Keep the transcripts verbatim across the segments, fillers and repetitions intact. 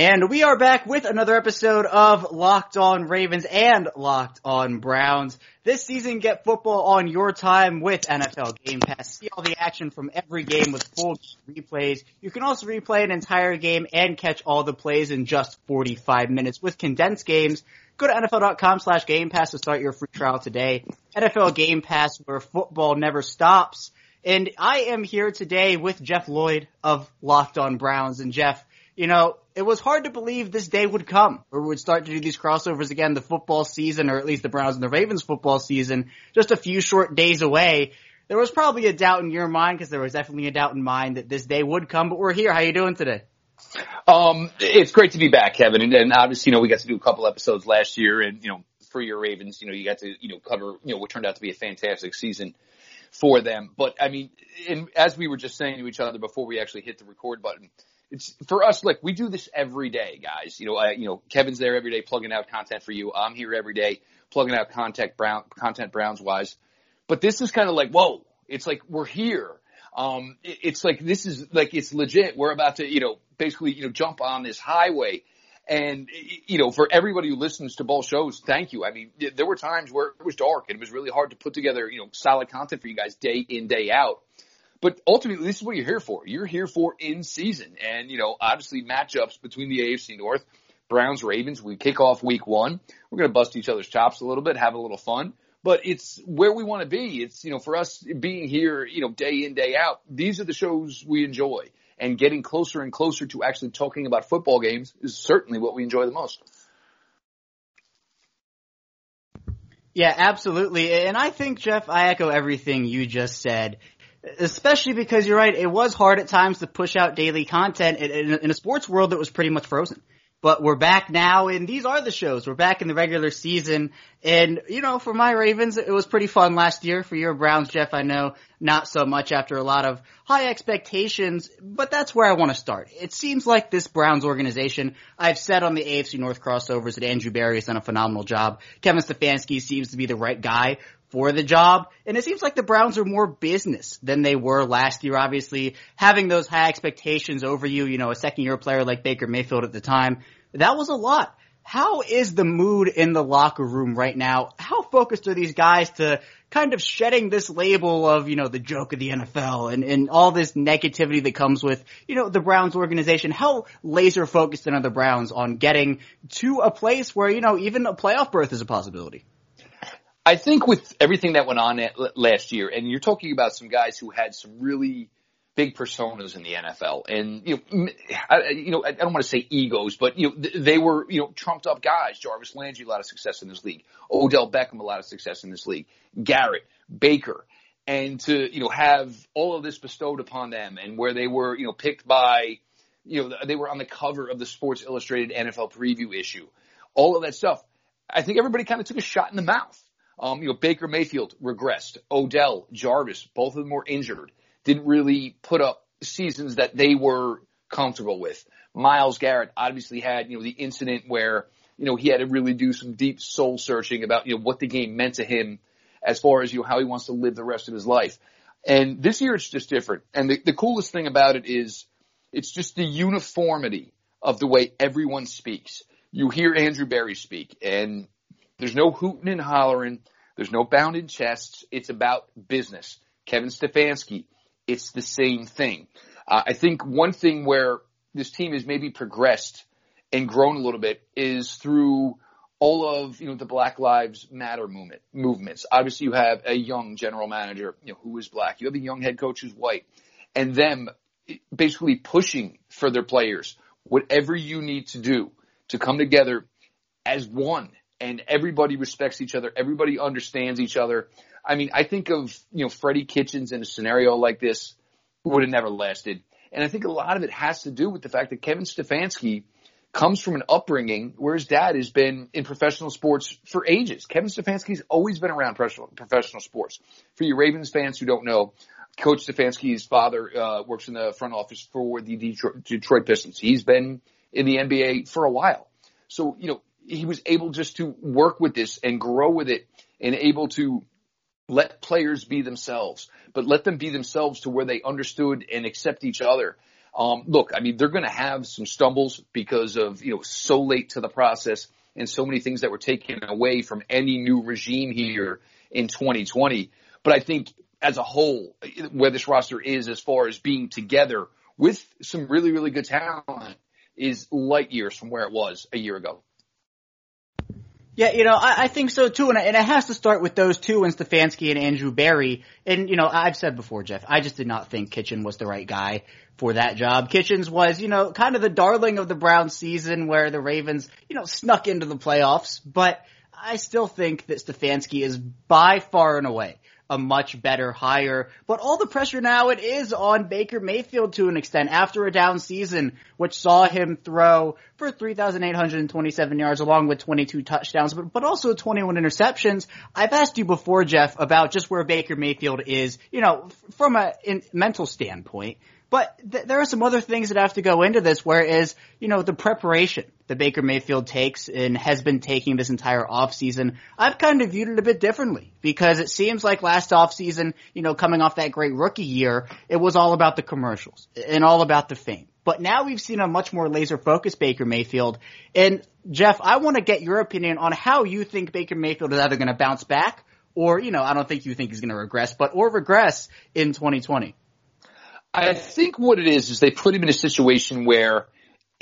And we are back with another episode of Locked On Ravens and Locked On Browns. This season, get football on your time with N F L Game Pass. See all the action from every game with full replays. You can also replay an entire game and catch all the plays in just forty-five minutes with condensed games. Go to N F L dot com slash Game Pass to start your free trial today. N F L Game Pass, where football never stops. And I am here today with Jeff Lloyd of Locked On Browns. And Jeff, you know, it was hard to believe this day would come where we would start to do these crossovers again, the football season, or at least the Browns and the Ravens football season, just a few short days away. There was probably a doubt in your mind, because there was definitely a doubt in mine that this day would come, but we're here. How are you doing today? Um, it's great to be back, Kevin. And, and obviously, you know, we got to do a couple episodes last year, and, you know, for your Ravens, you know, you got to, you know, cover, you know, what turned out to be a fantastic season for them. But, I mean, and as we were just saying to each other before we actually hit the record button, it's for us, like, we do this every day, guys. You know, I, you know, Kevin's there every day plugging out content for you. I'm here every day plugging out content Brown, content Browns wise. But this is kind of like, whoa, it's like, we're here. Um, it, it's like, this is like, it's legit. We're about to, you know, basically, you know, jump on this highway. And, you know, for everybody who listens to both shows, thank you. I mean, there were times where it was dark and it was really hard to put together, you know, solid content for you guys day in, day out. But ultimately, this is what you're here for. You're here for in season. And, you know, obviously matchups between the A F C North, Browns, Ravens, we kick off week one. We're going to bust each other's chops a little bit, have a little fun. But it's where we want to be. It's, you know, for us being here, you know, day in, day out, these are the shows we enjoy. And getting closer and closer to actually talking about football games is certainly what we enjoy the most. Yeah, absolutely. And I think, Jeff, I echo everything you just said. Especially because you're right, it was hard at times to push out daily content in a sports world that was pretty much frozen. But we're back now, and these are the shows. We're back in the regular season. And, you know, for my Ravens, it was pretty fun last year. For your Browns, Jeff, I know not so much after a lot of high expectations, but that's where I want to start. It seems like this Browns organization, I've said on the A F C North crossovers that Andrew Berry has done a phenomenal job. Kevin Stefanski seems to be the right guy for the job, and it seems like the Browns are more business than they were last year. Obviously, having those high expectations over you, you know, a second-year player like Baker Mayfield at the time, that was a lot. How is the mood in the locker room right now? How focused are these guys to kind of shedding this label of, you know, the joke of the N F L and, and all this negativity that comes with, you know, the Browns organization? How laser-focused are the Browns on getting to a place where, you know, even a playoff berth is a possibility? I think with everything that went on at, last year, and you're talking about some guys who had some really big personas in the N F L, and you know, I, you know, I don't want to say egos, but you know, th- they were you know trumped up guys. Jarvis Landry, a lot of success in this league. Odell Beckham, a lot of success in this league. Garrett, Baker, and to you know have all of this bestowed upon them, and where they were you know picked by, you know, they were on the cover of the Sports Illustrated N F L Preview issue. All of that stuff. I think everybody kind of took a shot in the mouth. Um, you know, Baker Mayfield regressed. Odell, Jarvis, both of them were injured. Didn't really put up seasons that they were comfortable with. Myles Garrett obviously had, you know, the incident where, you know, he had to really do some deep soul searching about, you know, what the game meant to him as far as, you know, how he wants to live the rest of his life. And this year it's just different. And the, the coolest thing about it is it's just the uniformity of the way everyone speaks. You hear Andrew Berry speak, and there's no hooting and hollering. There's no bounding chests. It's about business. Kevin Stefanski, it's the same thing. Uh, I think one thing where this team has maybe progressed and grown a little bit is through all of, you know, the Black Lives Matter movement movements. Obviously, you have a young general manager, you know, who is black. You have a young head coach who's white, and them basically pushing for their players, whatever you need to do to come together as one. And everybody respects each other. Everybody understands each other. I mean, I think of, you know, Freddie Kitchens in a scenario like this would have never lasted. And I think a lot of it has to do with the fact that Kevin Stefanski comes from an upbringing where his dad has been in professional sports for ages. Kevin Stefanski's always been around professional sports. For you Ravens fans who don't know, Coach Stefanski's father uh, works in the front office for the Detroit, Detroit Pistons. He's been in the N B A for a while. So, you know, he was able just to work with this and grow with it and able to let players be themselves, but let them be themselves to where they understood and accept each other. Um, look, I mean, they're going to have some stumbles because of, you know, so late to the process and so many things that were taken away from any new regime here in twenty twenty. But I think as a whole, where this roster is as far as being together with some really, really good talent is light years from where it was a year ago. Yeah, you know, I, I think so too, and, and it has to start with those two, and Stefanski and Andrew Berry. And, you know, I've said before, Jeff, I just did not think Kitchen was the right guy for that job. Kitchens was, you know, kind of the darling of the Browns season where the Ravens, you know, snuck into the playoffs, but I still think that Stefanski is by far and away a much better hire. But all the pressure now, it is on Baker Mayfield to an extent after a down season, which saw him throw for three thousand eight hundred twenty-seven yards along with twenty-two touchdowns, but, but also twenty-one interceptions. I've asked you before, Jeff, about just where Baker Mayfield is, you know, from a in, mental standpoint. But th- there are some other things that have to go into this, whereas, you know, the preparation that Baker Mayfield takes and has been taking this entire offseason, I've kind of viewed it a bit differently because it seems like last offseason, you know, coming off that great rookie year, it was all about the commercials and all about the fame. But now we've seen a much more laser-focused Baker Mayfield. And, Jeff, I want to get your opinion on how you think Baker Mayfield is either going to bounce back or, you know, I don't think you think he's going to regress, but or regress in twenty twenty. I think what it is is they put him in a situation where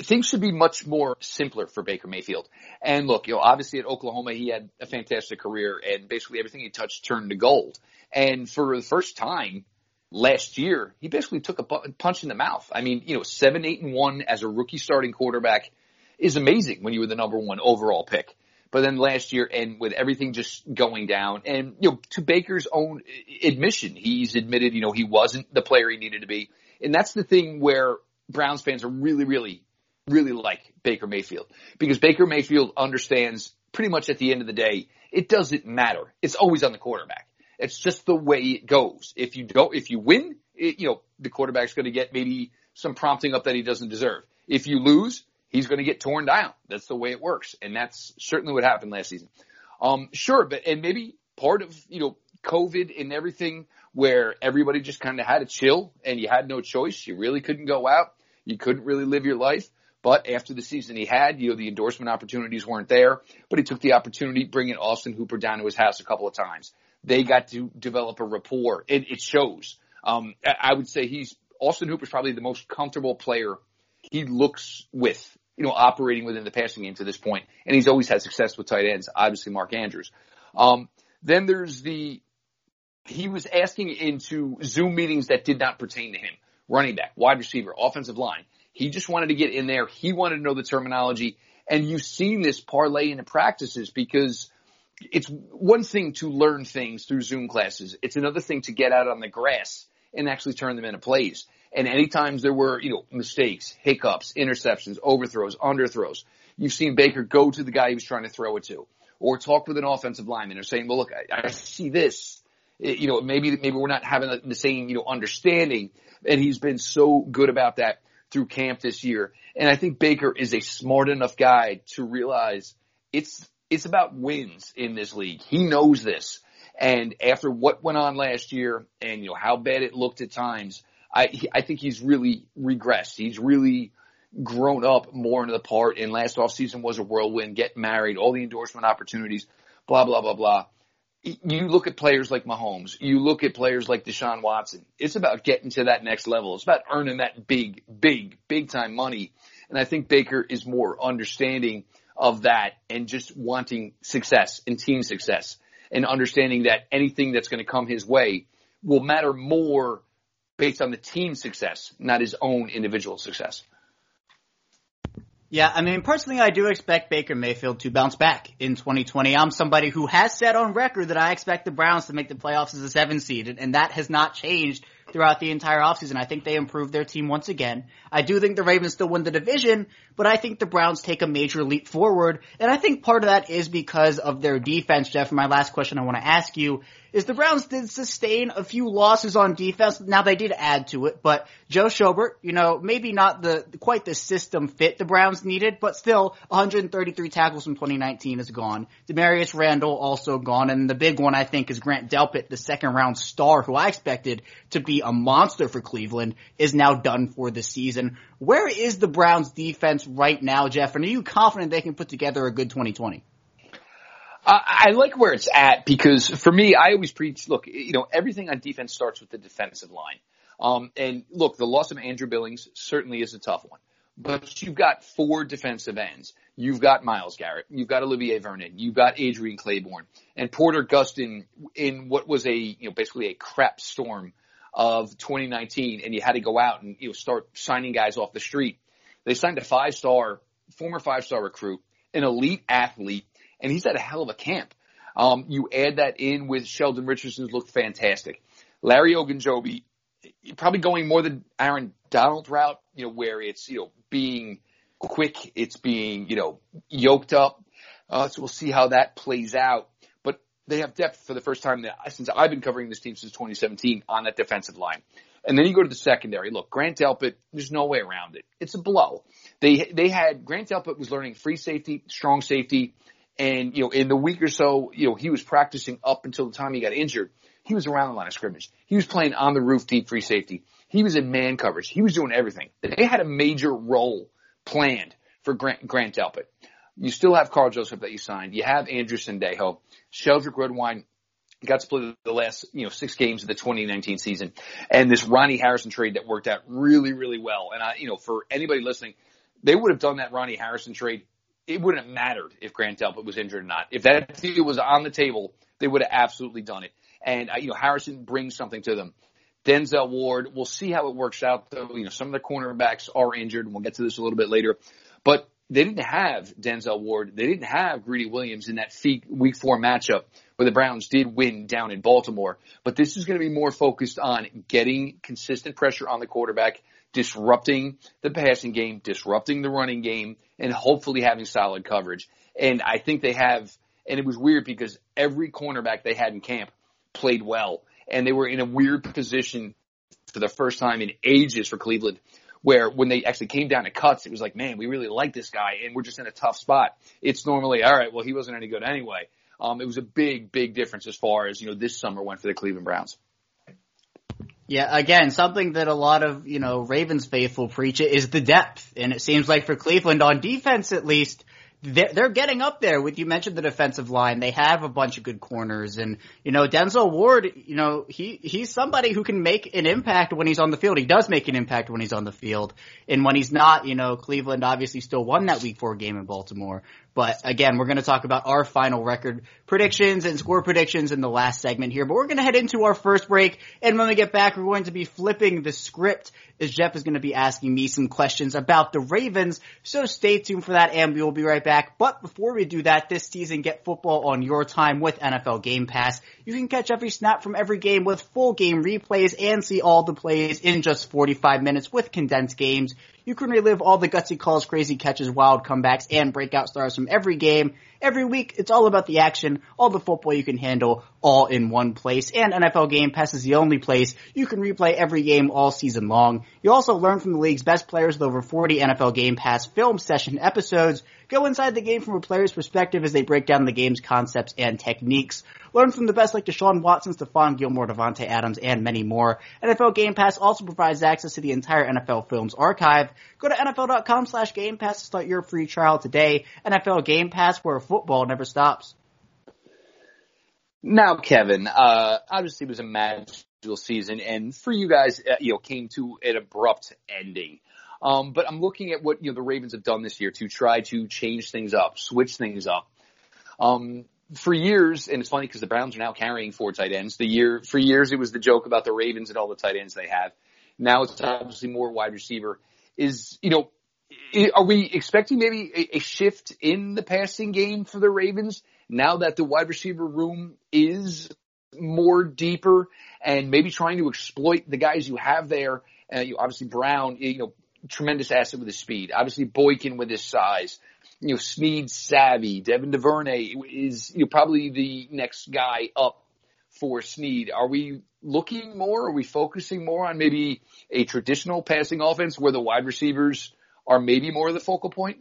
things should be much more simpler for Baker Mayfield. And look, you know, obviously at Oklahoma he had a fantastic career and basically everything he touched turned to gold. And for the first time last year, he basically took a punch in the mouth. I mean, you know, seven, eight, and one as a rookie starting quarterback is amazing when you were the number one overall pick. But then last year, and with everything just going down, and, you know, to Baker's own admission, he's admitted, you know, he wasn't the player he needed to be. And that's the thing where Browns fans are really, really, really like Baker Mayfield, because Baker Mayfield understands pretty much at the end of the day, it doesn't matter. It's always on the quarterback. It's just the way it goes. If you don't, if you win, it, you know, the quarterback's going to get maybe some prompting up that he doesn't deserve. If you lose, he's going to get torn down. That's the way it works. And that's certainly what happened last season. Um, sure. But, and maybe part of, you know, COVID and everything where everybody just kind of had to chill and you had no choice. You really couldn't go out. You couldn't really live your life. But after the season he had, you know, the endorsement opportunities weren't there, but he took the opportunity bringing Austin Hooper down to his house a couple of times. They got to develop a rapport. It, it shows. Um, I would say he's Austin Hooper's probably the most comfortable player he looks with, you know, operating within the passing game to this point. And he's always had success with tight ends, obviously Mark Andrews. Um, then there's the, he was asking into Zoom meetings that did not pertain to him. Running back, wide receiver, offensive line. He just wanted to get in there. He wanted to know the terminology. And you've seen this parlay into practices because it's one thing to learn things through Zoom classes. It's another thing to get out on the grass and actually turn them into plays. And any times there were, you know, mistakes, hiccups, interceptions, overthrows, underthrows, you've seen Baker go to the guy he was trying to throw it to or talk with an offensive lineman or saying, well, look, I, I see this. It, you know, maybe maybe we're not having the same, you know, understanding. And he's been so good about that through camp this year. And I think Baker is a smart enough guy to realize it's it's about wins in this league. He knows this. And after what went on last year and, you know, how bad it looked at times, I, I think he's really regressed. He's really grown up more into the part. And last offseason was a whirlwind, get married, all the endorsement opportunities, blah, blah, blah, blah. You look at players like Mahomes. You look at players like Deshaun Watson. It's about getting to that next level. It's about earning that big, big, big-time money. And I think Baker is more understanding of that and just wanting success and team success and understanding that anything that's going to come his way will matter more based on the team's success, not his own individual success. Yeah, I mean, personally, I do expect Baker Mayfield to bounce back in twenty twenty. I'm somebody who has said on record that I expect the Browns to make the playoffs as a seven seed, and that has not changed throughout the entire offseason. I think they improved their team once again. I do think the Ravens still win the division, but I think the Browns take a major leap forward, and I think part of that is because of their defense, Jeff. My last question I want to ask you is the Browns did sustain a few losses on defense. Now, they did add to it, but Joe Schobert, you know, maybe not the quite the system fit the Browns needed, but still one hundred thirty-three tackles from twenty nineteen is gone. Demarius Randall also gone, and the big one, I think, is Grant Delpit, the second-round star, who I expected to be be a monster for Cleveland is now done for the season. Where is the Browns defense right now, Jeff? And are you confident they can put together a good twenty twenty? Uh, I like where it's at because for me, I always preach, look, you know, everything on defense starts with the defensive line. Um, and look, the loss of Andrew Billings certainly is a tough one. But you've got four defensive ends. You've got Myles Garrett. You've got Olivier Vernon. You've got Adrian Claiborne. And Porter Gustin in what was a, you know, basically a crap storm of twenty nineteen. And you had to go out and, you know, start signing guys off the street. They signed a five-star, former five-star recruit, an elite athlete, and he's had a hell of a camp. Um, you add that in with Sheldon Richardson's looked fantastic. Larry Ogunjobi, probably going more than Aaron Donald route, you know, where it's, you know, being quick, it's being, you know, yoked up. Uh, so we'll see how that plays out. But they have depth for the first time that, since I've been covering this team since twenty seventeen on that defensive line. And then you go to the secondary. Look, Grant Delpit, there's no way around it. It's a blow. They, they had, Grant Delpit was learning free safety, strong safety. And, you know, in the week or so, you know, he was practicing up until the time he got injured. He was around the line of scrimmage. He was playing on the roof deep free safety. He was in man coverage. He was doing everything. They had a major role planned for Grant, Grant Delpit. You still have Carl Joseph that you signed. You have Andrew Sandejo. Sheldrick Redwine got split the last, you know, six games of the twenty nineteen season. And this Ronnie Harrison trade that worked out really, really well. And I, you know, for anybody listening, they would have done that Ronnie Harrison trade. It wouldn't have mattered if Grant Delpit was injured or not. If that deal was on the table, they would have absolutely done it. And, you know, Harrison brings something to them. Denzel Ward, we'll see how it works out, though. You know, some of the cornerbacks are injured, and we'll get to this a little bit later. But they didn't have Denzel Ward. They didn't have Greedy Williams in that week four matchup where the Browns did win down in Baltimore. But this is going to be more focused on getting consistent pressure on the quarterback, disrupting the passing game, disrupting the running game, and hopefully having solid coverage. And I think they have – and it was weird because every cornerback they had in camp played well. And they were in a weird position for the first time in ages for Cleveland, where when they actually came down to cuts, it was like, man, we really like this guy, and we're just in a tough spot. It's normally, all right, well, he wasn't any good anyway. Um, it was a big, big difference as far as, you know, this summer went for the Cleveland Browns. Yeah, again, something that a lot of, you know, Ravens faithful preach is the depth. And it seems like for Cleveland, on defense at least, They're, they're getting up there with, you mentioned the defensive line. They have a bunch of good corners and, you know, Denzel Ward, you know, he, he's somebody who can make an impact when he's on the field. He does make an impact when he's on the field. And when he's not, you know, Cleveland obviously still won that week four game in Baltimore. But again, we're going to talk about our final record predictions and score predictions in the last segment here. But we're going to head into our first break. And when we get back, we're going to be flipping the script as Jeff is going to be asking me some questions about the Ravens. So stay tuned for that, and we will be right back. But before we do that, this season, get football on your time with N F L Game Pass. You can catch every snap from every game with full game replays and see all the plays in just forty-five minutes with condensed games. You can relive all the gutsy calls, crazy catches, wild comebacks, and breakout stars from every game. Every week, it's all about the action, all the football you can handle, all in one place. And N F L Game Pass is the only place you can replay every game all season long. You also learn from the league's best players with over forty N F L Game Pass film session episodes. Go inside the game from a player's perspective as they break down the game's concepts and techniques. Learn from the best like Deshaun Watson, Stephon Gilmore, Davante Adams, and many more. N F L Game Pass also provides access to the entire N F L Films archive. Go to N F L dot com slash Game Pass to start your free trial today. N F L Game Pass, where football never stops. Now, Kevin, uh, obviously it was a magical season, and for you guys, uh, you know, came to an abrupt ending. Um, but I'm looking at what, you know, the Ravens have done this year to try to change things up, switch things up. Um, for years, and it's funny because the Browns are now carrying four tight ends. The year, for years, it was the joke about the Ravens and all the tight ends they have. Now it's obviously more wide receiver. Is, you know, are we expecting maybe a, a shift in the passing game for the Ravens now that the wide receiver room is more deeper and maybe trying to exploit the guys you have there? Uh, you obviously Brown, you know, tremendous asset with his speed. Obviously, Boykin with his size. You know, Sneed savvy. Devin Duvernay is, you know, probably the next guy up for Sneed. Are we looking more? Are we focusing more on maybe a traditional passing offense where the wide receivers are maybe more of the focal point?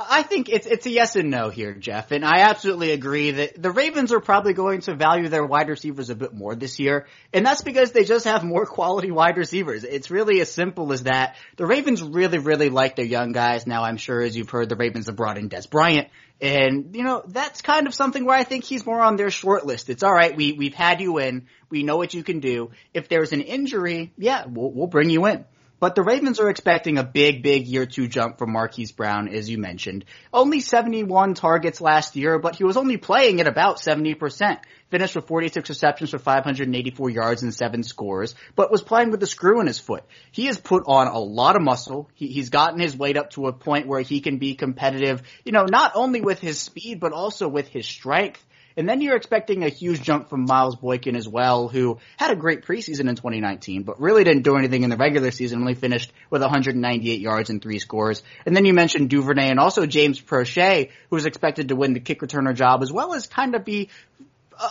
I think it's it's a yes and no here, Jeff, and I absolutely agree that the Ravens are probably going to value their wide receivers a bit more this year, and that's because they just have more quality wide receivers. It's really as simple as that. The Ravens really, really like their young guys. Now, I'm sure, as you've heard, the Ravens have brought in Des Bryant, and, you know, that's kind of something where I think he's more on their short list. It's all right, we, we've had you in, we know what you can do. If there's an injury, yeah, we'll, we'll bring you in. But the Ravens are expecting a big, big year two jump from Marquise Brown, as you mentioned. Only seventy-one targets last year, but he was only playing at about seventy percent. Finished with forty-six receptions for five hundred eighty-four yards and seven scores, but was playing with a screw in his foot. He has put on a lot of muscle. He, he's gotten his weight up to a point where he can be competitive, you know, not only with his speed, but also with his strength. And then you're expecting a huge jump from Miles Boykin as well, who had a great preseason in twenty nineteen, but really didn't do anything in the regular season, only finished with one hundred ninety-eight yards and three scores. And then you mentioned Duvernay and also James Prochet, who is expected to win the kick returner job, as well as kind of be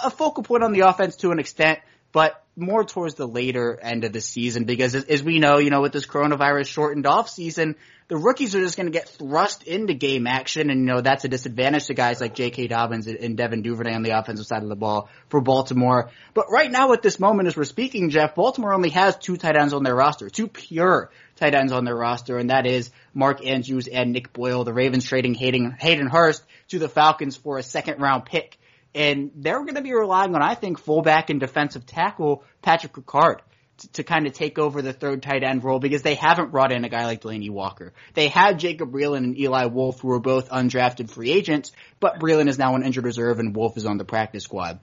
a focal point on the offense to an extent, but more towards the later end of the season, because as we know, you know, with this coronavirus shortened off season, the rookies are just going to get thrust into game action, and, you know, that's a disadvantage to guys like J K. Dobbins and Devin Duvernay on the offensive side of the ball for Baltimore. But right now at this moment as we're speaking, Jeff, Baltimore only has two tight ends on their roster, two pure tight ends on their roster, and that is Mark Andrews and Nick Boyle. The Ravens trading Hayden, Hayden Hurst to the Falcons for a second-round pick. And they're going to be relying on, I think, fullback and defensive tackle Patrick Ricard to, to kind of take over the third tight end role, because they haven't brought in a guy like Delaney Walker. They had Jacob Breeland and Eli Wolf, who were both undrafted free agents, but Breeland is now on injured reserve and Wolf is on the practice squad.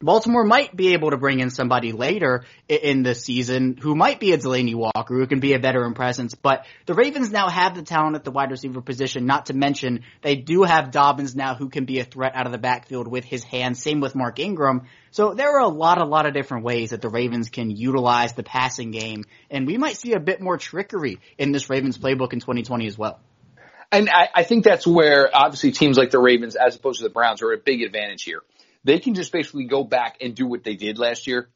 Baltimore might be able to bring in somebody later in the season who might be a Delaney Walker, who can be a veteran presence, but the Ravens now have the talent at the wide receiver position, not to mention they do have Dobbins now, who can be a threat out of the backfield with his hands, same with Mark Ingram. So there are a lot, a lot of different ways that the Ravens can utilize the passing game, and we might see a bit more trickery in this Ravens playbook in twenty twenty as well. And I, I think that's where, obviously, teams like the Ravens, as opposed to the Browns, are a big advantage here. They can just basically go back and do what they did last year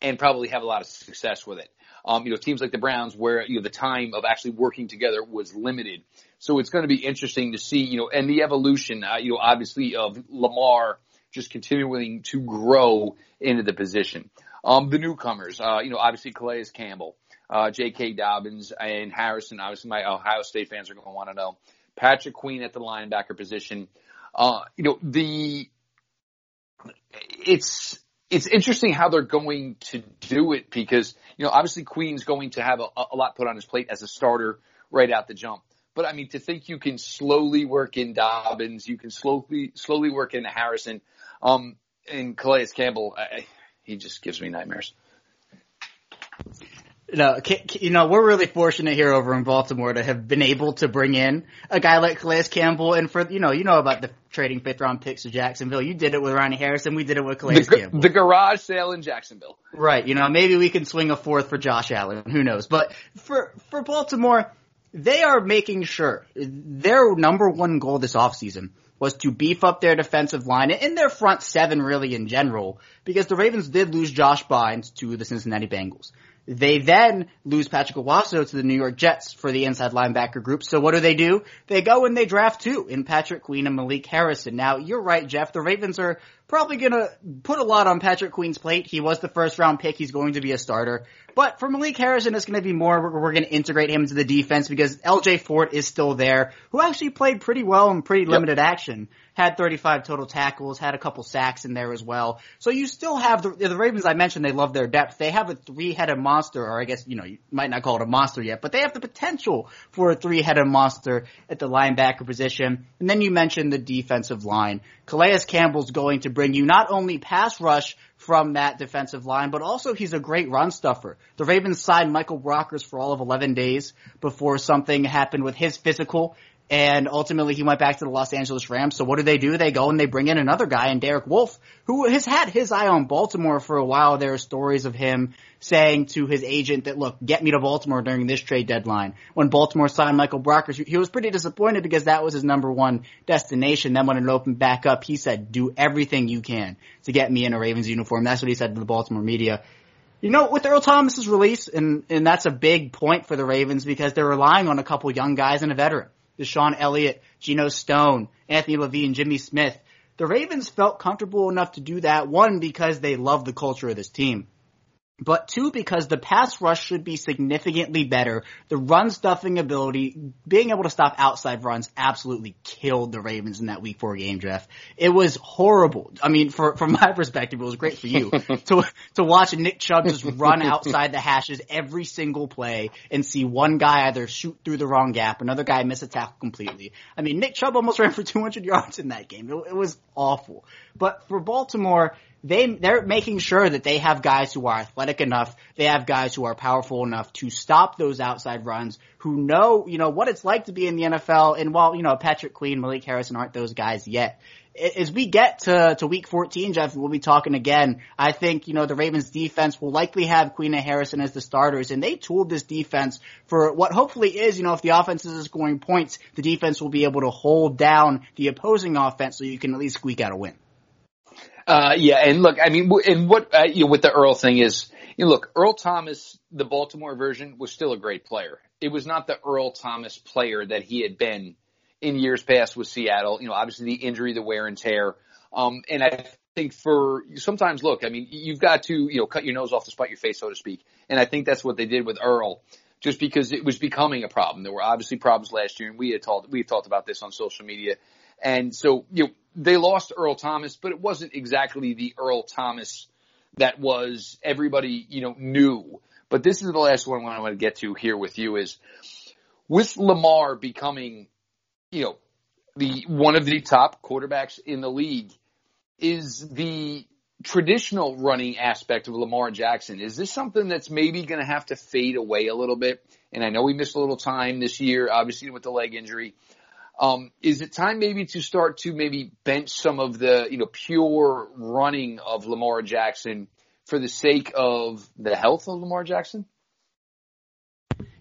and probably have a lot of success with it. Um, you know, teams like the Browns, where, you know, the time of actually working together was limited. So it's going to be interesting to see, you know, and the evolution, uh, you know, obviously of Lamar just continuing to grow into the position. Um, the newcomers, uh, you know, obviously Calais Campbell, uh, J K. Dobbins and Harrison. Obviously my Ohio State fans are going to want to know. Patrick Queen at the linebacker position. Uh, you know, the, It's it's interesting how they're going to do it, because, you know, obviously Queen's going to have a, a lot put on his plate as a starter right out the jump. But, I mean, to think you can slowly work in Dobbins, you can slowly slowly work in Harrison, um, and Calais Campbell, I, he just gives me nightmares. No, you know, we're really fortunate here over in Baltimore to have been able to bring in a guy like Calais Campbell. And for, you know, you know about the trading fifth round picks to Jacksonville. You did it with Ronnie Harrison. We did it with Calais the, Campbell. The garage sale in Jacksonville. Right. You know, maybe we can swing a fourth for Josh Allen. Who knows? But for, for Baltimore, they are making sure their number one goal this offseason was to beef up their defensive line and their front seven really in general, because the Ravens did lose Josh Bynes to the Cincinnati Bengals. They then lose Patrick Owosso to the New York Jets for the inside linebacker group. So what do they do? They go and they draft two in Patrick Queen and Malik Harrison. Now, you're right, Jeff. The Ravens are probably going to put a lot on Patrick Queen's plate. He was the first-round pick. He's going to be a starter. But for Malik Harrison, it's going to be more. We're, we're going to integrate him into the defense because L J. Ford is still there, who actually played pretty well in pretty limited yep. action. Had thirty-five total tackles, had a couple sacks in there as well. So you still have the, the Ravens. I mentioned they love their depth. They have a three-headed monster, or I guess, you know, you might not call it a monster yet, but they have the potential for a three-headed monster at the linebacker position. And then you mentioned the defensive line. Calais Campbell's going to bring you not only pass rush from that defensive line, but also he's a great run stuffer. The Ravens signed Michael Brockers for all of eleven days before something happened with his physical, and ultimately he went back to the Los Angeles Rams. So what do they do? They go and they bring in another guy in Derek Wolfe, who has had his eye on Baltimore for a while. There are stories of him saying to his agent that, look, get me to Baltimore during this trade deadline. When Baltimore signed Michael Brockers, he was pretty disappointed because that was his number one destination. Then when it opened back up, he said, do everything you can to get me in a Ravens uniform. That's what he said to the Baltimore media. You know, with Earl Thomas's release, and, and that's a big point for the Ravens because they're relying on a couple young guys and a veteran. Deshaun Elliott, Geno Stone, Anthony Levine, Jimmy Smith. The Ravens felt comfortable enough to do that, one, because they love the culture of this team, but two, because the pass rush should be significantly better. The run-stuffing ability, being able to stop outside runs, absolutely killed the Ravens in that Week four game, Jeff. It was horrible. I mean, for, from my perspective, it was great for you to to watch Nick Chubb just run outside the hashes every single play and see one guy either shoot through the wrong gap, another guy miss a tackle completely. I mean, Nick Chubb almost ran for two hundred yards in that game. It, it was awful. But for Baltimore, They, they're making sure that they have guys who are athletic enough. They have guys who are powerful enough to stop those outside runs, who know, you know, what it's like to be in the N F L. And while, you know, Patrick Queen, Malik Harrison aren't those guys yet, as we get to, to week fourteen, Jeff, we'll be talking again. I think, you know, the Ravens defense will likely have Queen and Harrison as the starters, and they tooled this defense for what hopefully is, you know, if the offense is scoring points, the defense will be able to hold down the opposing offense so you can at least squeak out a win. Uh, yeah, and look, I mean, and what, uh, you know, with the Earl thing is, you know, look, Earl Thomas, the Baltimore version, was still a great player. It was not the Earl Thomas player that he had been in years past with Seattle. You know, obviously the injury, the wear and tear. Um, and I think for sometimes, look, I mean, you've got to, you know, cut your nose off to spite your face, so to speak. And I think that's what they did with Earl, just because it was becoming a problem. There were obviously problems last year, and we had talked, we had talked about this on social media. And so, you know, they lost Earl Thomas, but it wasn't exactly the Earl Thomas that was everybody, you know, knew. But this is the last one I want to get to here with you is with Lamar becoming, you know, the one of the top quarterbacks in the league, is the traditional running aspect of Lamar Jackson, is this something that's maybe going to have to fade away a little bit? And I know we missed a little time this year, obviously with the leg injury. Um, is it time maybe to start to maybe bench some of the, you know, pure running of Lamar Jackson for the sake of the health of Lamar Jackson?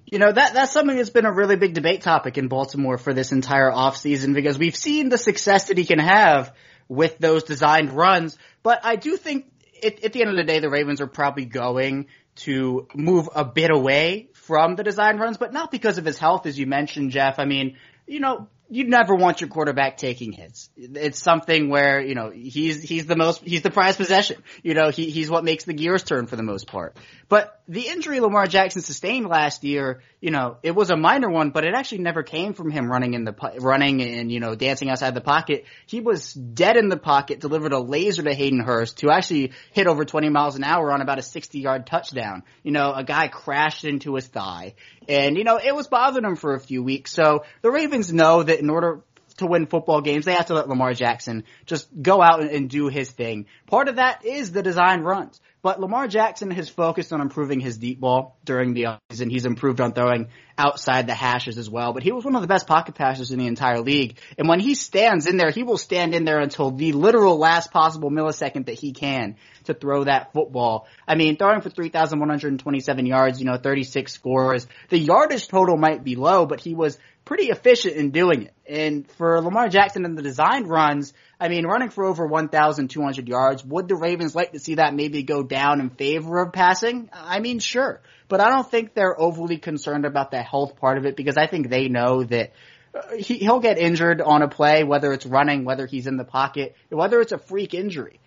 You know, that that's something that's been a really big debate topic in Baltimore for this entire offseason, because we've seen the success that he can have with those designed runs. But I do think it, at the end of the day, the Ravens are probably going to move a bit away from the design runs, but not because of his health, as you mentioned, Jeff. I mean, you know, you never want your quarterback taking hits. It's something where, you know, he's, he's the most, he's the prized possession. You know, he, he's what makes the gears turn for the most part. But the injury Lamar Jackson sustained last year, you know, it was a minor one, but it actually never came from him running in the, running and, you know, dancing outside the pocket. He was dead in the pocket, delivered a laser to Hayden Hurst, who actually hit over twenty miles an hour on about a sixty yard touchdown. You know, a guy crashed into his thigh, and, you know, it was bothering him for a few weeks. So the Ravens know that in order to win football games, they have to let Lamar Jackson just go out and, and do his thing. Part of that is the design runs. But Lamar Jackson has focused on improving his deep ball during the offseason. He's improved on throwing outside the hashes as well. But he was one of the best pocket passers in the entire league. And when he stands in there, he will stand in there until the literal last possible millisecond that he can to throw that football. I mean, throwing for three thousand one hundred twenty-seven yards, you know, thirty-six scores. The yardage total might be low, but he was pretty efficient in doing it. And for Lamar Jackson and the designed runs, I mean, running for over twelve hundred yards, would the Ravens like to see that maybe go down in favor of passing? I mean, sure. But I don't think they're overly concerned about the health part of it, because I think they know that he, he'll get injured on a play, whether it's running, whether he's in the pocket, whether it's a freak injury.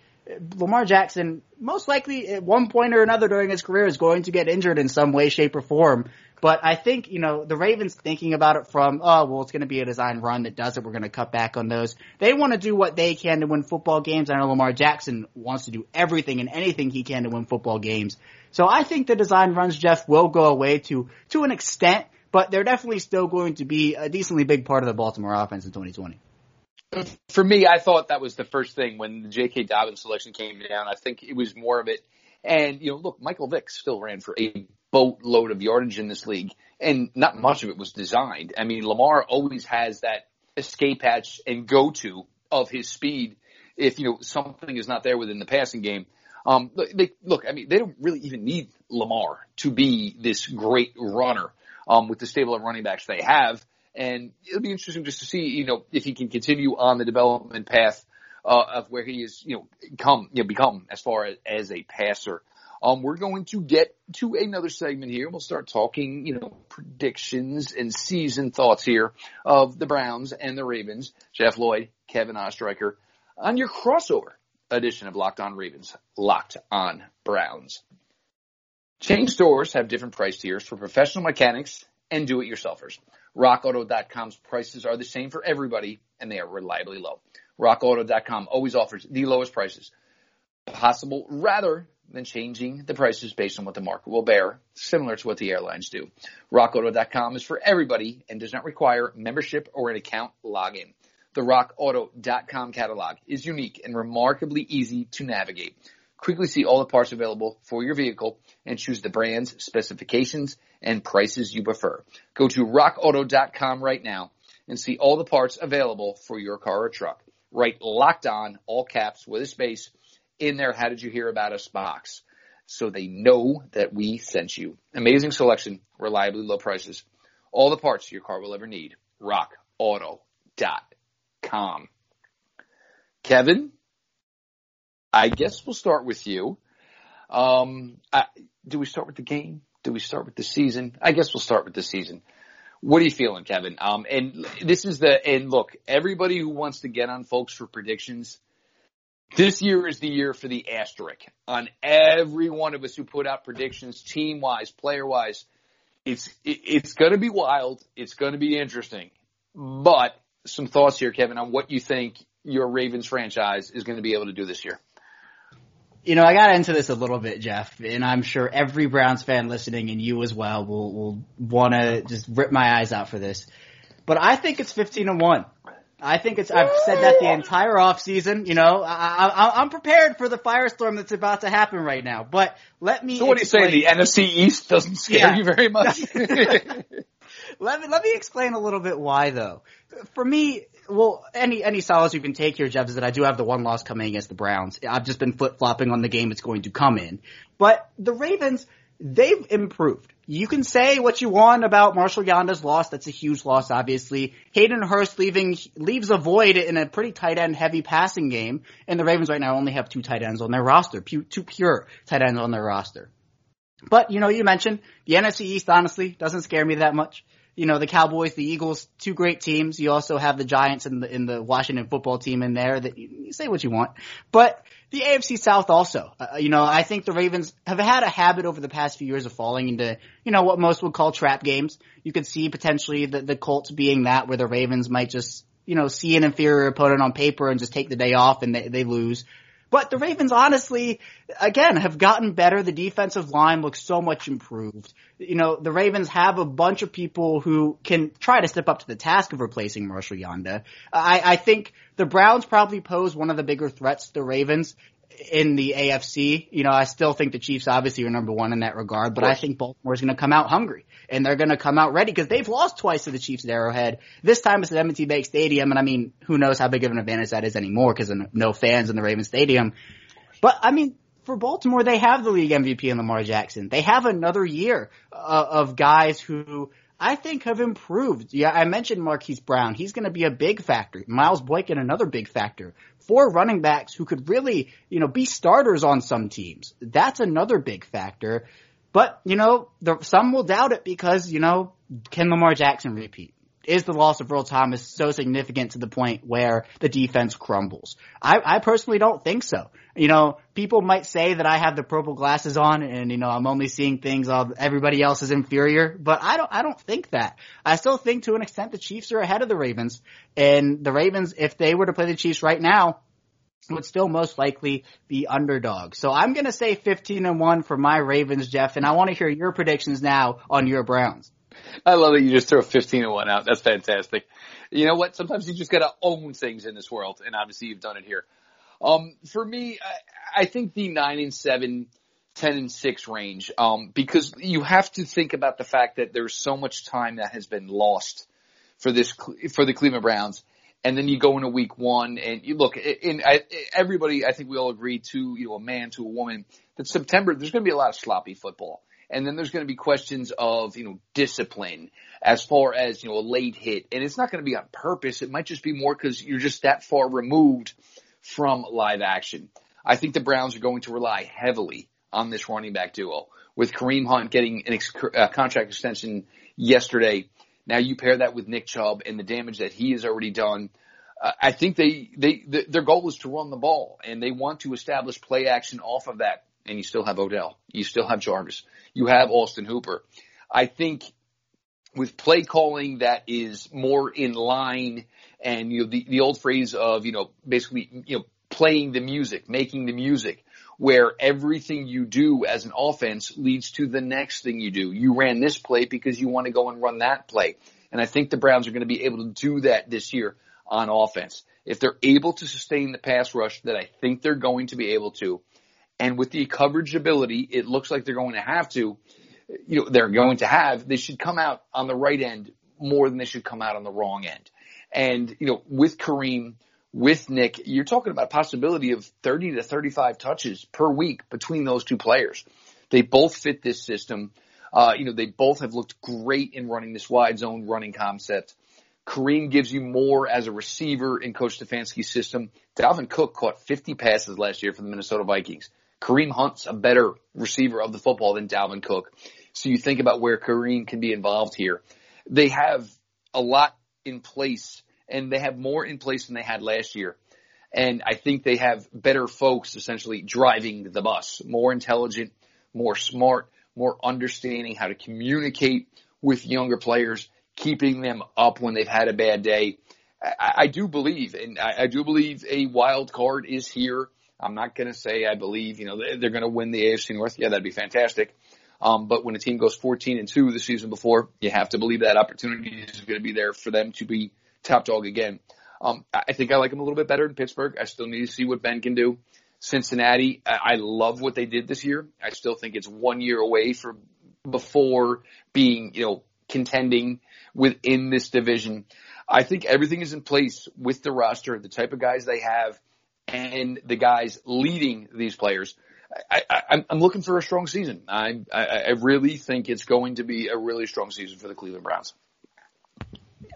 Lamar Jackson most likely at one point or another during his career is going to get injured in some way, shape, or form. But I think, you know, the Ravens thinking about it from, oh, well, it's going to be a design run that does it. We're going to cut back on those. They want to do what they can to win football games. I know Lamar Jackson wants to do everything and anything he can to win football games. So I think the design runs, Jeff, will go away to to an extent, but they're definitely still going to be a decently big part of the Baltimore offense in twenty twenty. For me, I thought that was the first thing when the J K. Dobbins selection came down. I think it was more of it. And, you know, look, Michael Vick still ran for a boatload of yardage in this league, and not much of it was designed. I mean, Lamar always has that escape hatch and go-to of his speed if, you know, something is not there within the passing game. Um, they, look, I mean, they don't really even need Lamar to be this great runner um, with the stable of running backs they have. And it'll be interesting just to see, you know, if he can continue on the development path uh, of where he is, you know, come, you know, become as far as, as a passer. Um, we're going to get to another segment here. We'll start talking, you know, predictions and season thoughts here of the Browns and the Ravens. Jeff Lloyd, Kevin Ostreicher, on your crossover edition of Locked On Ravens, Locked On Browns. Chain stores have different price tiers for professional mechanics and do-it-yourselfers. rock auto dot com's prices are the same for everybody, and they are reliably low. rock auto dot com always offers the lowest prices possible rather than changing the prices based on what the market will bear, similar to what the airlines do. rock auto dot com is for everybody and does not require membership or an account login. The rock auto dot com catalog is unique and remarkably easy to navigate. Quickly see all the parts available for your vehicle and choose the brands, specifications, and prices you prefer. Go to rock auto dot com right now and see all the parts available for your car or truck. Write Locked On, all caps, with a space, in their How Did You Hear About Us box so they know that we sent you. Amazing selection, reliably low prices. All the parts your car will ever need. rock auto dot com. Kevin, I guess we'll start with you. Um, I, do we start with the game? Do we start with the season? I guess we'll start with the season. What are you feeling, Kevin? Um, and this is the, and look, everybody who wants to get on folks for predictions, this year is the year for the asterisk on every one of us who put out predictions, team wise, player wise. It's, it, it's going to be wild. It's going to be interesting, but some thoughts here, Kevin, on what you think your Ravens franchise is going to be able to do this year. You know, I got into this a little bit, Jeff, and I'm sure every Browns fan listening, and you as well, will will want to just rip my eyes out for this. But I think it's fifteen and one. I think it's. I've said that the entire offseason. You know, I, I, I'm prepared for the firestorm that's about to happen right now. But let me. So what explain. do you say? The N F C East doesn't scare yeah. you very much. Let me let me explain a little bit why, though. For me, well, any any solace you can take here, Jeff, is that I do have the one loss coming against the Browns. I've just been flip-flopping on the game it's going to come in. But the Ravens, they've improved. You can say what you want about Marshall Yanda's loss. That's a huge loss, obviously. Hayden Hurst leaving leaves a void in a pretty tight end heavy passing game. And the Ravens right now only have two tight ends on their roster, two pure tight ends on their roster. But, you know, you mentioned the N F C East, honestly, doesn't scare me that much. You know, the Cowboys, the Eagles, two great teams. You also have the Giants and the, and the Washington football team in there that you say what you want. But the A F C South also, uh, you know, I think the Ravens have had a habit over the past few years of falling into, you know, what most would call trap games. You could see potentially the, the Colts being that, where the Ravens might just, you know, see an inferior opponent on paper and just take the day off and they, they lose. But the Ravens, honestly, again, have gotten better. The defensive line looks so much improved. You know, the Ravens have a bunch of people who can try to step up to the task of replacing Marshall Yanda. I, I think the Browns probably pose one of the bigger threats to the Ravens in the A F C. You know, I still think the Chiefs obviously are number one in that regard, but I think Baltimore's going to come out hungry, and they're going to come out ready because they've lost twice to the Chiefs at Arrowhead. This time it's at M and T Bank Stadium, and I mean, who knows how big of an advantage that is anymore because of no fans in the Ravens Stadium. But I mean, for Baltimore, they have the league M V P in Lamar Jackson. They have another year uh, of guys who I think have improved. Yeah, I mentioned Marquise Brown. He's going to be a big factor. Miles Boykin, another big factor. Four running backs who could really, you know, be starters on some teams. That's another big factor. But, you know, there, some will doubt it because, you know, can Lamar Jackson repeat? Is the loss of Earl Thomas so significant to the point where the defense crumbles? I, I personally don't think so. You know, people might say that I have the purple glasses on and, you know, I'm only seeing things all, everybody else is inferior, but I don't, I don't think that. I still think to an extent the Chiefs are ahead of the Ravens, and the Ravens, if they were to play the Chiefs right now, would still most likely be underdogs. So I'm going to say fifteen and one for my Ravens, Jeff, and I want to hear your predictions now on your Browns. I love that you just throw fifteen and one out. That's fantastic. You know what? Sometimes you just got to own things in this world, and obviously you've done it here. Um, for me, I, I think the nine and seven, ten and six range, um, because you have to think about the fact that there's so much time that has been lost for this for the Cleveland Browns. And then you go into week one, and you look, in, I, everybody, I think we all agree to, you know, a man to a woman, that September, there's going to be a lot of sloppy football. And then there's going to be questions of, you know, discipline as far as, you know, a late hit. And it's not going to be on purpose. It might just be more because you're just that far removed from live action. I think the Browns are going to rely heavily on this running back duo, with Kareem Hunt getting an ex- uh, contract extension yesterday. Now you pair that with Nick Chubb and the damage that he has already done. Uh, I think they, they, the, their goal is to run the ball, and they want to establish play action off of that. And you still have Odell. You still have Jarvis. You have Austin Hooper. I think with play calling that is more in line, and you know, the, the old phrase of, you know, basically, you know, playing the music, making the music, where everything you do as an offense leads to the next thing you do. You ran this play because you want to go and run that play. And I think the Browns are going to be able to do that this year on offense. If they're able to sustain the pass rush that I think they're going to be able to, and with the coverage ability, it looks like they're going to have to, you know, they're going to have, they should come out on the right end more than they should come out on the wrong end. And, you know, with Kareem, with Nick, you're talking about a possibility of thirty to thirty-five touches per week between those two players. They both fit this system. Uh, you know, they both have looked great in running this wide zone running concept. Kareem gives you more as a receiver in Coach Stefanski's system. Dalvin Cook caught fifty passes last year for the Minnesota Vikings. Kareem Hunt's a better receiver of the football than Dalvin Cook. So you think about where Kareem can be involved here. They have a lot in place, and they have more in place than they had last year. And I think they have better folks essentially driving the bus, more intelligent, more smart, more understanding how to communicate with younger players, keeping them up when they've had a bad day. I, I do believe, and I, I do believe a wild card is here. I'm not going to say I believe, you know, they're going to win the A F C North. Yeah, that'd be fantastic. Um, but when a team goes fourteen and two the season before, you have to believe that opportunity is going to be there for them to be top dog again. Um, I think I like them a little bit better in Pittsburgh. I still need to see what Ben can do. Cincinnati, I, I love what they did this year. I still think it's one year away from before being, you know, contending within this division. I think everything is in place with the roster, the type of guys they have, and the guys leading these players. I, I, I'm, I'm looking for a strong season. I, I, I really think it's going to be a really strong season for the Cleveland Browns.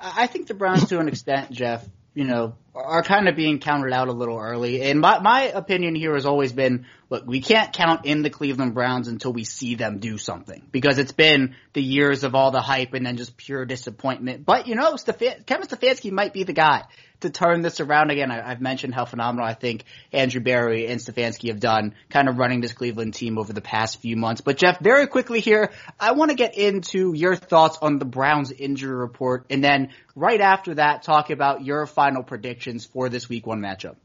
I think the Browns, to an extent, Jeff, you know, are kind of being counted out a little early. And my, my opinion here has always been, look, we can't count in the Cleveland Browns until we see them do something, because it's been the years of all the hype and then just pure disappointment. But, you know, Stef- Kevin Stefanski might be the guy to turn this around again. I, I've mentioned how phenomenal I think Andrew Berry and Stefanski have done kind of running this Cleveland team over the past few months. But, Jeff, very quickly here, I want to get into your thoughts on the Browns injury report, and then right after that, talk about your final predictions for this week one matchup.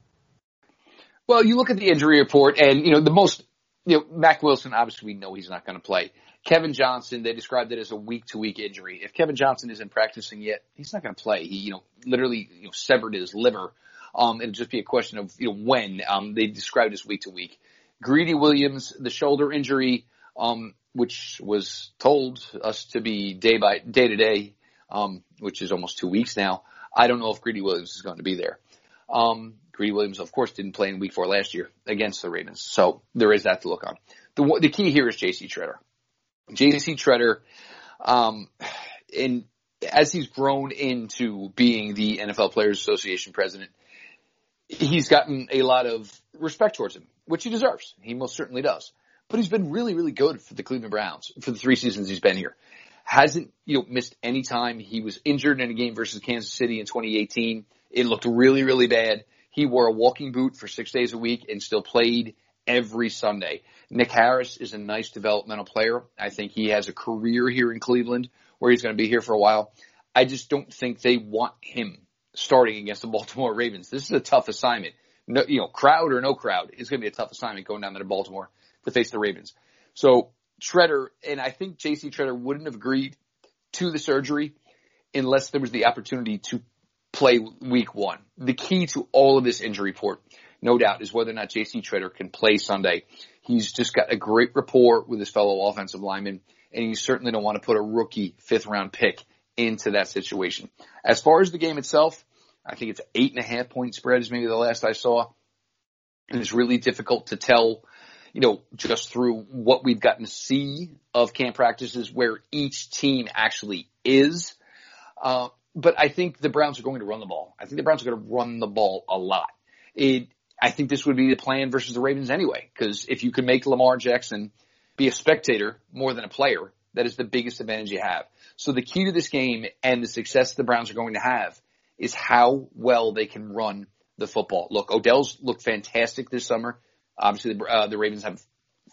Well, you look at the injury report, and, you know, the most, you know, Mac Wilson, obviously we know he's not going to play. Kevin Johnson, they described it as a week-to-week injury. If Kevin Johnson isn't practicing yet, he's not going to play. He, you know, literally, you know, severed his liver. Um, it'll just be a question of, you know, when. Um, they described it as week-to-week. Greedy Williams, the shoulder injury, um, which was told us to be day by day to day, um, which is almost two weeks now. I don't know if Greedy Williams is going to be there. Um, Greedy Williams, of course, didn't play in week four last year against the Ravens, so there is that to look on. The, the key here is J C. Tretter. J C. Tretter, um, and as he's grown into being the N F L Players Association president, he's gotten a lot of respect towards him, which he deserves. He most certainly does. But he's been really, really good for the Cleveland Browns for the three seasons he's been here. Hasn't, you know, missed any time. He was injured in a game versus Kansas City in twenty eighteen. It looked really, really bad. He wore a walking boot for six days a week and still played every Sunday. Nick Harris is a nice developmental player. I think he has a career here in Cleveland where he's going to be here for a while. I just don't think they want him starting against the Baltimore Ravens. This is a tough assignment. No, you know, crowd or no crowd, it's going to be a tough assignment going down to Baltimore to face the Ravens. So Tretter, and I think J C. Tretter wouldn't have agreed to the surgery unless there was the opportunity to play week one. The key to all of this injury report, no doubt, is whether or not J C. Tretter can play Sunday. He's just got a great rapport with his fellow offensive linemen, and you certainly don't want to put a rookie fifth-round pick into that situation. As far as the game itself, I think it's eight and a half point spread is maybe the last I saw, and it's really difficult to tell, you know, just through what we've gotten to see of camp practices where each team actually is. Uh, but I think the Browns are going to run the ball. I think the Browns are going to run the ball a lot. It I think this would be the plan versus the Ravens anyway, because if you can make Lamar Jackson be a spectator more than a player, that is the biggest advantage you have. So the key to this game and the success the Browns are going to have is how well they can run the football. Look, Odell's looked fantastic this summer. Obviously, the, uh, the Ravens have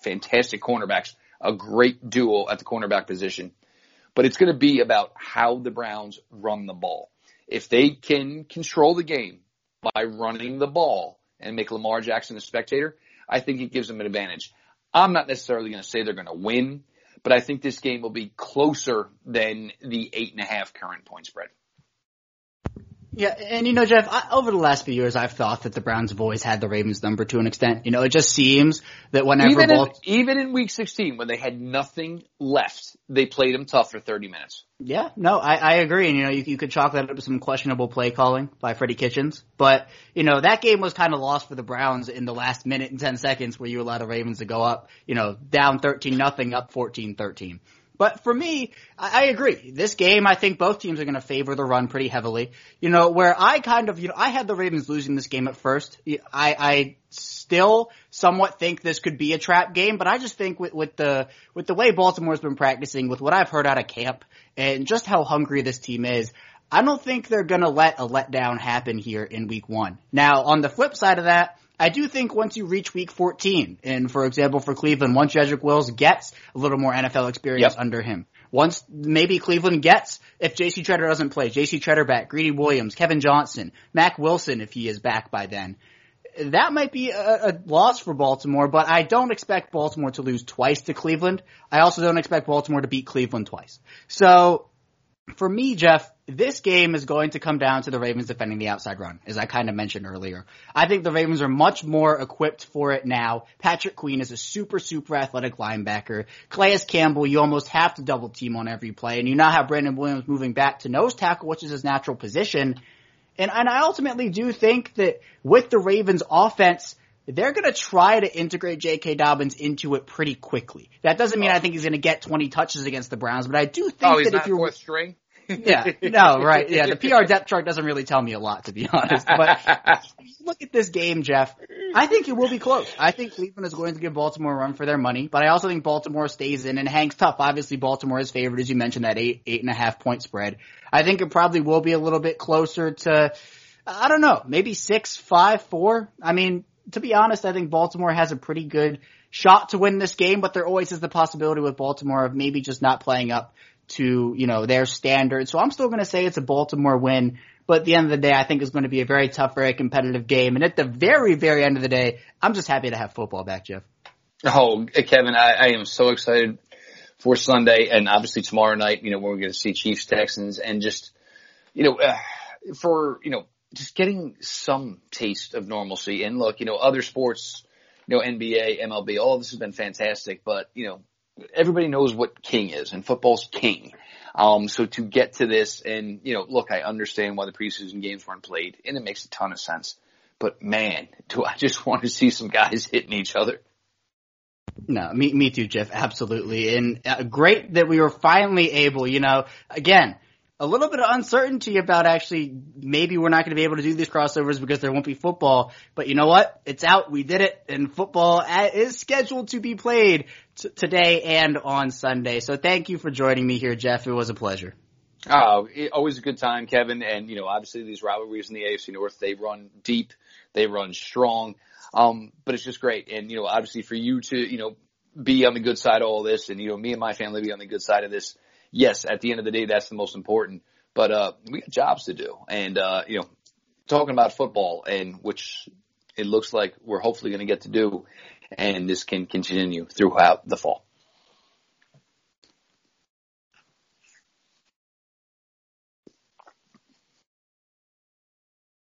fantastic cornerbacks, a great duo at the cornerback position. But it's going to be about how the Browns run the ball. If they can control the game by running the ball and make Lamar Jackson a spectator, I think it gives them an advantage. I'm not necessarily going to say they're going to win, but I think this game will be closer than the eight and a half current point spread. Yeah, and you know, Jeff, I, over the last few years, I've thought that the Browns have always had the Ravens number to an extent. You know, it just seems that whenever even ball... in, even in Week sixteen, when they had nothing left, they played them tough for thirty minutes. Yeah, no, I, I agree. And you know, you, you could chalk that up to some questionable play calling by Freddie Kitchens, but you know, that game was kind of lost for the Browns in the last minute and ten seconds, where you allowed the Ravens to go up, you know, down thirteen nothing, up fourteen thirteen. But for me, I agree. This game, I think both teams are going to favor the run pretty heavily. You know, where I kind of, you know, I had the Ravens losing this game at first. I, I still somewhat think this could be a trap game, but I just think with, with the, with the way Baltimore's been practicing, with what I've heard out of camp and just how hungry this team is, I don't think they're going to let a letdown happen here in week one. Now, on the flip side of that, I do think once you reach week fourteen, and for example, for Cleveland, once Jedrick Wills gets a little more N F L experience yep. under him, once maybe Cleveland gets, if J C. Tretter doesn't play, J C. Tretter back, Greedy Williams, Kevin Johnson, Mac Wilson, if he is back by then, that might be a, a loss for Baltimore, but I don't expect Baltimore to lose twice to Cleveland. I also don't expect Baltimore to beat Cleveland twice. So for me, Jeff, this game is going to come down to the Ravens defending the outside run, as I kind of mentioned earlier. I think the Ravens are much more equipped for it now. Patrick Queen is a super, super athletic linebacker. Calais Campbell, you almost have to double team on every play, and you now have Brandon Williams moving back to nose tackle, which is his natural position. And, and I ultimately do think that with the Ravens offense, they're going to try to integrate J K. Dobbins into it pretty quickly. That doesn't mean I think he's going to get twenty touches against the Browns, but I do think oh, that if you're fourth string. Yeah, no, right. Yeah, the P R depth chart doesn't really tell me a lot, to be honest. But look at this game, Jeff. I think it will be close. I think Cleveland is going to give Baltimore a run for their money, but I also think Baltimore stays in and hangs tough. Obviously, Baltimore is favored, as you mentioned, that eight, eight and a half point spread. I think it probably will be a little bit closer to, I don't know, maybe six, five, four. I mean, to be honest, I think Baltimore has a pretty good shot to win this game, but there always is the possibility with Baltimore of maybe just not playing up to, you know, their standards. So I'm still going to say it's a Baltimore win, but at the end of the day, I think it's going to be a very tough, very competitive game. And at the very, very end of the day, I'm just happy to have football back, Jeff. Oh, Kevin, I, I am so excited for Sunday and obviously tomorrow night, you know, where we're going to see Chiefs, Texans, and just, you know, uh, for, you know, just getting some taste of normalcy. And look, you know, other sports, you know, N B A, M L B, all of this has been fantastic, but, you know, everybody knows what king is, and football's king. Um, so to get to this and, you know, look, I understand why the preseason games weren't played, and it makes a ton of sense. But, man, do I just want to see some guys hitting each other. No, me, me too, Jeff, absolutely. And uh, great that we were finally able, you know, again – a little bit of uncertainty about actually maybe we're not going to be able to do these crossovers because there won't be football. But you know what? It's out. We did it. And football is scheduled to be played t- today and on Sunday. So thank you for joining me here, Jeff. It was a pleasure. Oh, it, always a good time, Kevin. And, you know, obviously these rivalries in the A F C North, they run deep. They run strong. Um, but it's just great. And, you know, obviously for you to, you know, be on the good side of all this and, you know, me and my family be on the good side of this. Yes, at the end of the day, that's the most important. But uh we got jobs to do. And, uh, you know, talking about football, and which it looks like we're hopefully going to get to do, and this can continue throughout the fall.